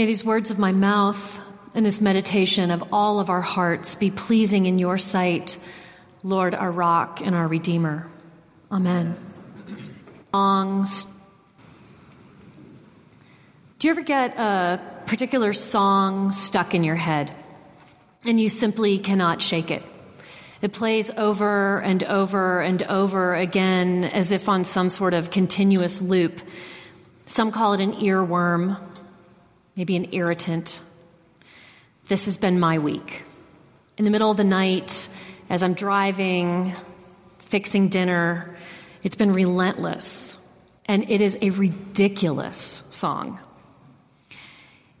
May these words of my mouth and this meditation of all of our hearts be pleasing in your sight, Lord, our rock and our Redeemer. Amen. Songs. Do you ever get a particular song stuck in your head and you simply cannot shake it? It plays over and over and over again as if on some sort of continuous loop. Some call it an earworm, maybe an irritant. This has been my week. In the middle of the night, as I'm driving, fixing dinner, it's been relentless, and it is a ridiculous song.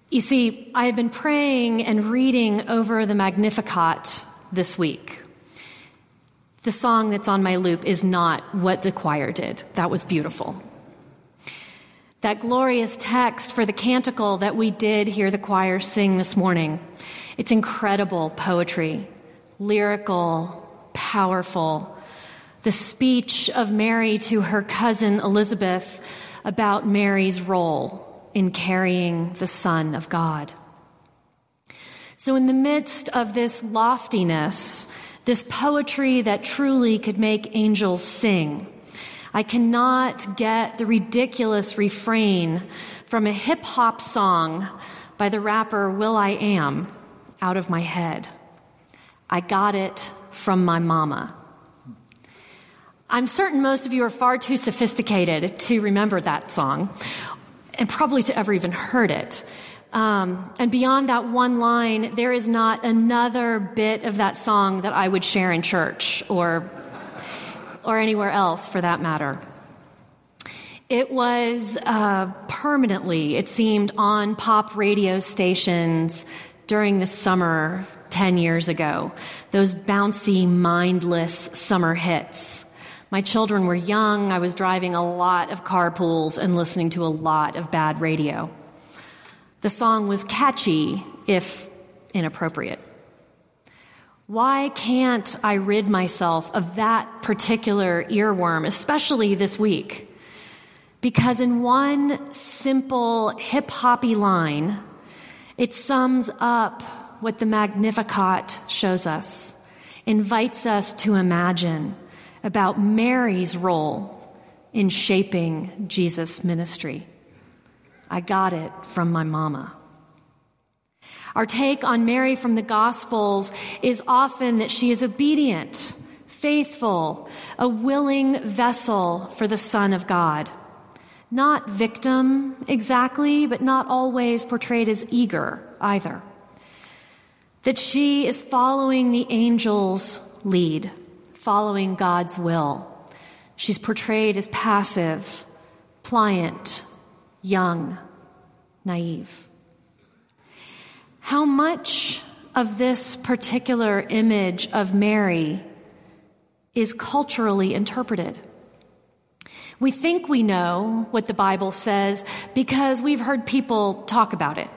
You see, I have been praying and reading over the Magnificat this week. The song that's on my loop is not what the choir did. That was beautiful. That glorious text for the canticle that we did hear the choir sing this morning, it's incredible poetry, lyrical, powerful. The speech of Mary to her cousin Elizabeth about Mary's role in carrying the Son of God. So in the midst of this loftiness, this poetry that truly could make angels sing, I cannot get the ridiculous refrain from a hip-hop song by the rapper Will I Am out of my head. I got it from my mama. I'm certain most of you are far too sophisticated to remember that song and probably to ever even heard it. And beyond that one line, there is not another bit of that song that I would share in church or anywhere else for that matter. It was permanently, it seemed, on pop radio stations during the summer 10 years ago, those bouncy, mindless summer hits. My children were young. I was driving a lot of carpools and listening to a lot of bad radio. The song was catchy, if inappropriate. Why can't I rid myself of that particular earworm, especially this week? Because in one simple hip-hoppy line, it sums up what the Magnificat shows us, invites us to imagine about Mary's role in shaping Jesus' ministry. I got it from my mama. Our take on Mary from the Gospels is often that she is obedient, faithful, a willing vessel for the Son of God. Not victim exactly, but not always portrayed as eager either. That she is following the angel's lead, following God's will. She's portrayed as passive, pliant, young, naive. How much of this particular image of Mary is culturally interpreted? We think we know what the Bible says because we've heard people talk about it.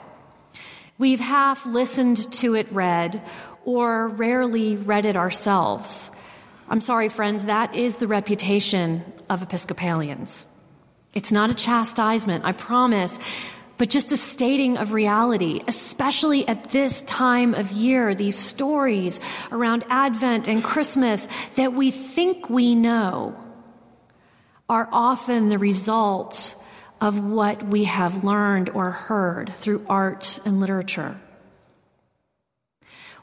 We've half listened to it read or rarely read it ourselves. I'm sorry, friends, that is the reputation of Episcopalians. It's not a chastisement, I promise, but just a stating of reality, especially at this time of year, these stories around Advent and Christmas that we think we know are often the result of what we have learned or heard through art and literature.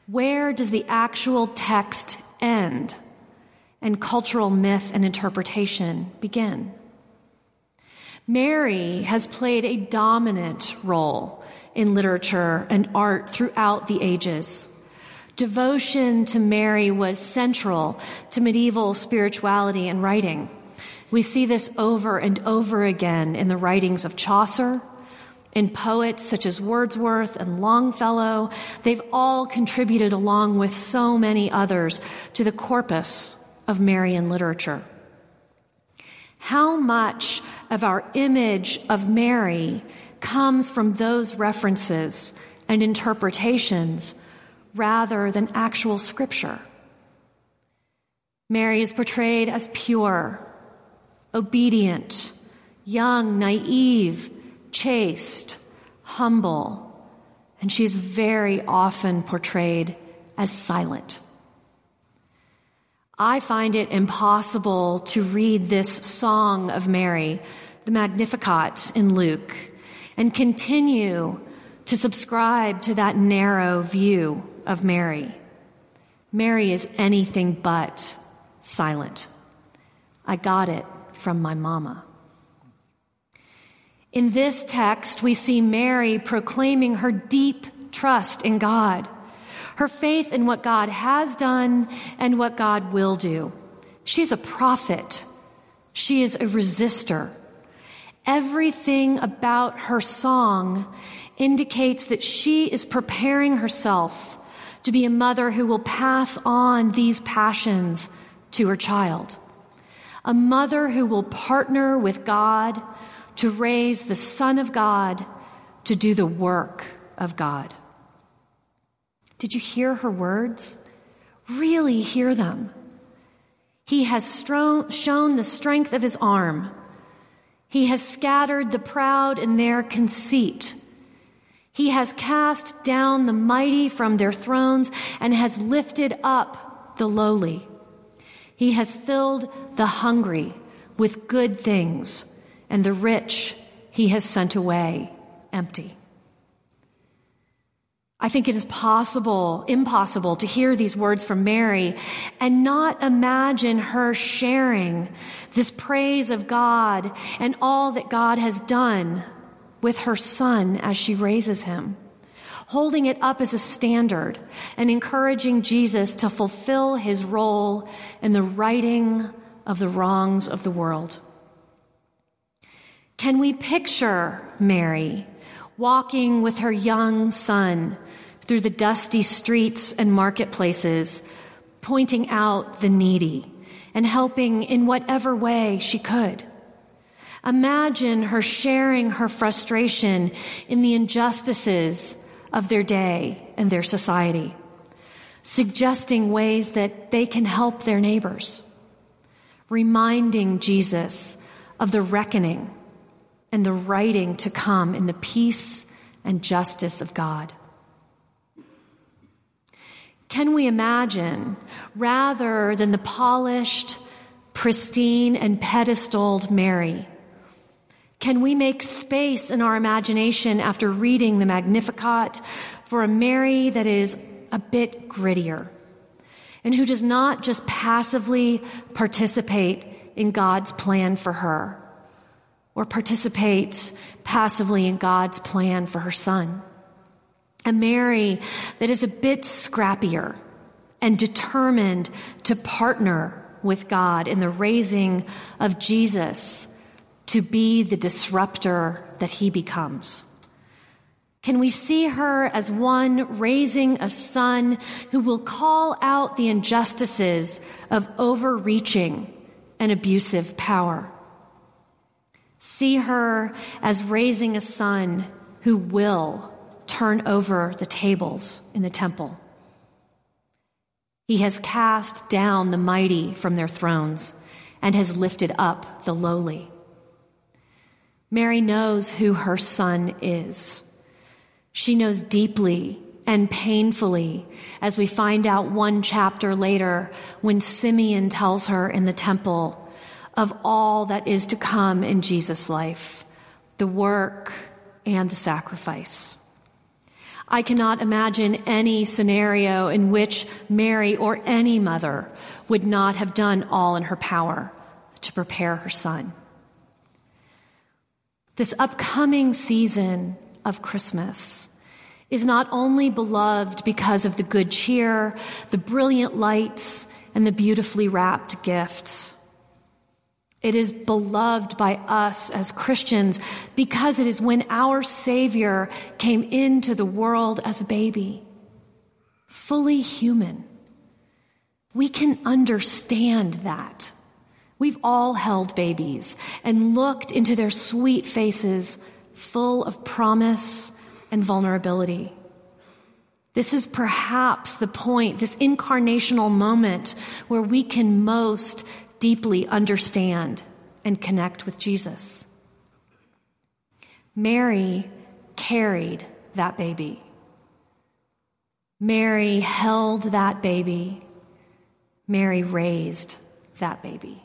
Where does the actual text end and cultural myth and interpretation begin? Mary has played a dominant role in literature and art throughout the ages. Devotion to Mary was central to medieval spirituality and writing. We see this over and over again in the writings of Chaucer, in poets such as Wordsworth and Longfellow. They've all contributed, along with so many others, to the corpus of Marian literature. How much of our image of Mary comes from those references and interpretations rather than actual scripture? Mary is portrayed as pure, obedient, young, naive, chaste, humble, and she's very often portrayed as silent. I find it impossible to read this song of Mary, the Magnificat in Luke, and continue to subscribe to that narrow view of Mary. Mary is anything but silent. I got it from my mama. In this text, we see Mary proclaiming her deep trust in God, her faith in what God has done and what God will do. She's a prophet. She is a resistor. Everything about her song indicates that she is preparing herself to be a mother who will pass on these passions to her child, a mother who will partner with God to raise the Son of God to do the work of God. Did you hear her words? Really hear them. He has shown the strength of his arm. He has scattered the proud in their conceit. He has cast down the mighty from their thrones and has lifted up the lowly. He has filled the hungry with good things, and the rich he has sent away empty. I think it is impossible to hear these words from Mary and not imagine her sharing this praise of God and all that God has done with her son as she raises him, holding it up as a standard and encouraging Jesus to fulfill his role in the righting of the wrongs of the world. Can we picture Mary walking with her young son through the dusty streets and marketplaces, pointing out the needy and helping in whatever way she could? Imagine her sharing her frustration in the injustices of their day and their society, suggesting ways that they can help their neighbors, reminding Jesus of the reckoning and the righting to come in the peace and justice of God. Can we imagine, rather than the polished, pristine, and pedestaled Mary, can we make space in our imagination after reading the Magnificat for a Mary that is a bit grittier and who does not just passively participate in God's plan for her or participate passively in God's plan for her son? A Mary that is a bit scrappier and determined to partner with God in the raising of Jesus to be the disruptor that he becomes. Can we see her as one raising a son who will call out the injustices of overreaching and abusive power? See her as raising a son who will turn over the tables in the temple. He has cast down the mighty from their thrones and has lifted up the lowly. Mary knows who her son is. She knows deeply and painfully, as we find out one chapter later when Simeon tells her in the temple of all that is to come in Jesus' life, the work and the sacrifice. I cannot imagine any scenario in which Mary or any mother would not have done all in her power to prepare her son. This upcoming season of Christmas is not only beloved because of the good cheer, the brilliant lights, and the beautifully wrapped gifts. It is beloved by us as Christians because it is when our Savior came into the world as a baby, fully human. We can understand that. We've all held babies and looked into their sweet faces full of promise and vulnerability. This is perhaps the point, this incarnational moment where we can most deeply understand and connect with Jesus. Mary carried that baby. Mary held that baby. Mary raised that baby.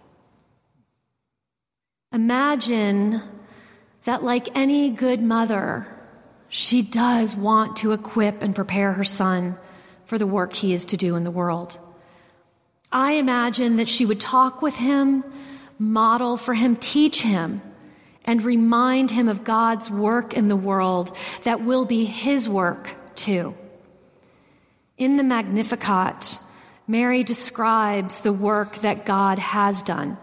Imagine that, like any good mother, she does want to equip and prepare her son for the work he is to do in the world. I imagine that she would talk with him, model for him, teach him, and remind him of God's work in the world that will be his work too. In the Magnificat, Mary describes the work that God has done,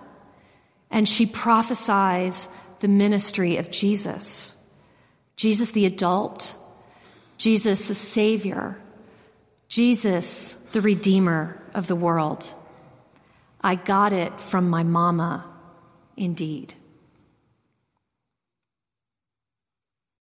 and she prophesies the ministry of Jesus. Jesus the adult, Jesus the Savior, Jesus the Redeemer of the world. I got it from my mama, indeed.